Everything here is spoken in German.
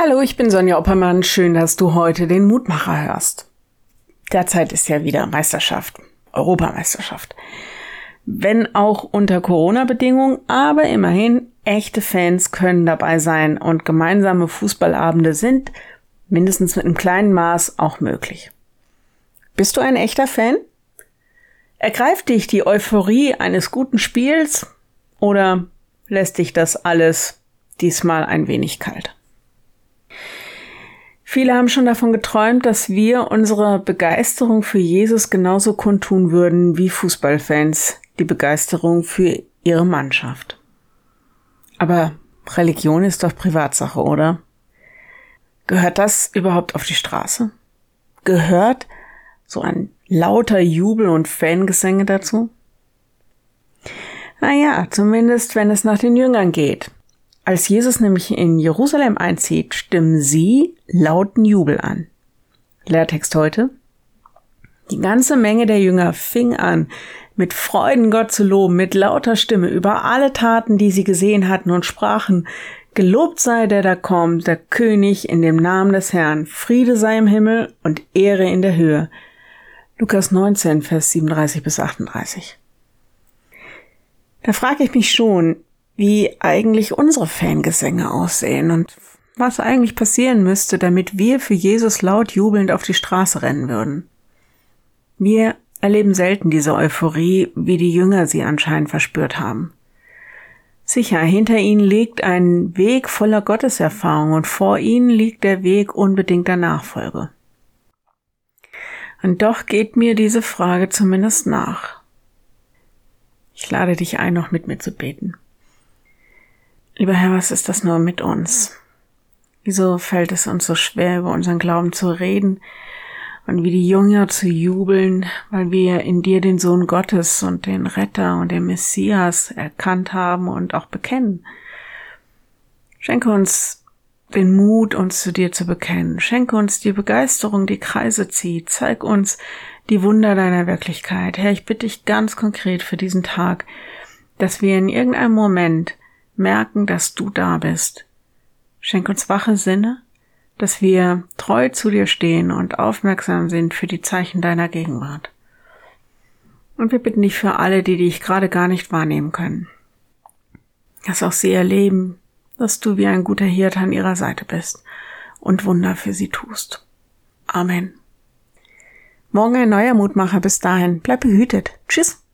Hallo, ich bin Sonja Oppermann. Schön, dass du heute den Mutmacher hörst. Derzeit ist ja wieder Meisterschaft, Europameisterschaft. Wenn auch unter Corona-Bedingungen, aber immerhin echte Fans können dabei sein und gemeinsame Fußballabende sind mindestens mit einem kleinen Maß auch möglich. Bist du ein echter Fan? Ergreift dich die Euphorie eines guten Spiels oder lässt dich das alles diesmal ein wenig kalt? Viele haben schon davon geträumt, dass wir unsere Begeisterung für Jesus genauso kundtun würden wie Fußballfans die Begeisterung für ihre Mannschaft. Aber Religion ist doch Privatsache, oder? Gehört das überhaupt auf die Straße? Gehört so ein lauter Jubel und Fangesänge dazu? Naja, zumindest wenn es nach den Jüngern geht. Als Jesus nämlich in Jerusalem einzieht, stimmen sie lauten Jubel an. Lehrtext heute. Die ganze Menge der Jünger fing an, mit Freuden Gott zu loben, mit lauter Stimme über alle Taten, die sie gesehen hatten und sprachen: Gelobt sei der da kommt, der König in dem Namen des Herrn, Friede sei im Himmel und Ehre in der Höhe. Lukas 19, Vers 37 bis 38. Da frage ich mich schon, wie eigentlich unsere Fangesänge aussehen und was eigentlich passieren müsste, damit wir für Jesus laut jubelnd auf die Straße rennen würden. Wir erleben selten diese Euphorie, wie die Jünger sie anscheinend verspürt haben. Sicher, hinter ihnen liegt ein Weg voller Gotteserfahrung und vor ihnen liegt der Weg unbedingter Nachfolge. Und doch geht mir diese Frage zumindest nach. Ich lade dich ein, noch mit mir zu beten. Lieber Herr, was ist das nur mit uns? Wieso fällt es uns so schwer, über unseren Glauben zu reden und wie die Jünger zu jubeln, weil wir in dir den Sohn Gottes und den Retter und den Messias erkannt haben und auch bekennen? Schenke uns den Mut, uns zu dir zu bekennen. Schenke uns die Begeisterung, die Kreise zieht. Zeig uns die Wunder deiner Wirklichkeit. Herr, ich bitte dich ganz konkret für diesen Tag, dass wir in irgendeinem Moment merken, dass du da bist. Schenk uns wache Sinne, dass wir treu zu dir stehen und aufmerksam sind für die Zeichen deiner Gegenwart. Und wir bitten dich für alle, die dich gerade gar nicht wahrnehmen können, dass auch sie erleben, dass du wie ein guter Hirte an ihrer Seite bist und Wunder für sie tust. Amen. Morgen ein neuer Mutmacher. Bis dahin. Bleib behütet. Tschüss.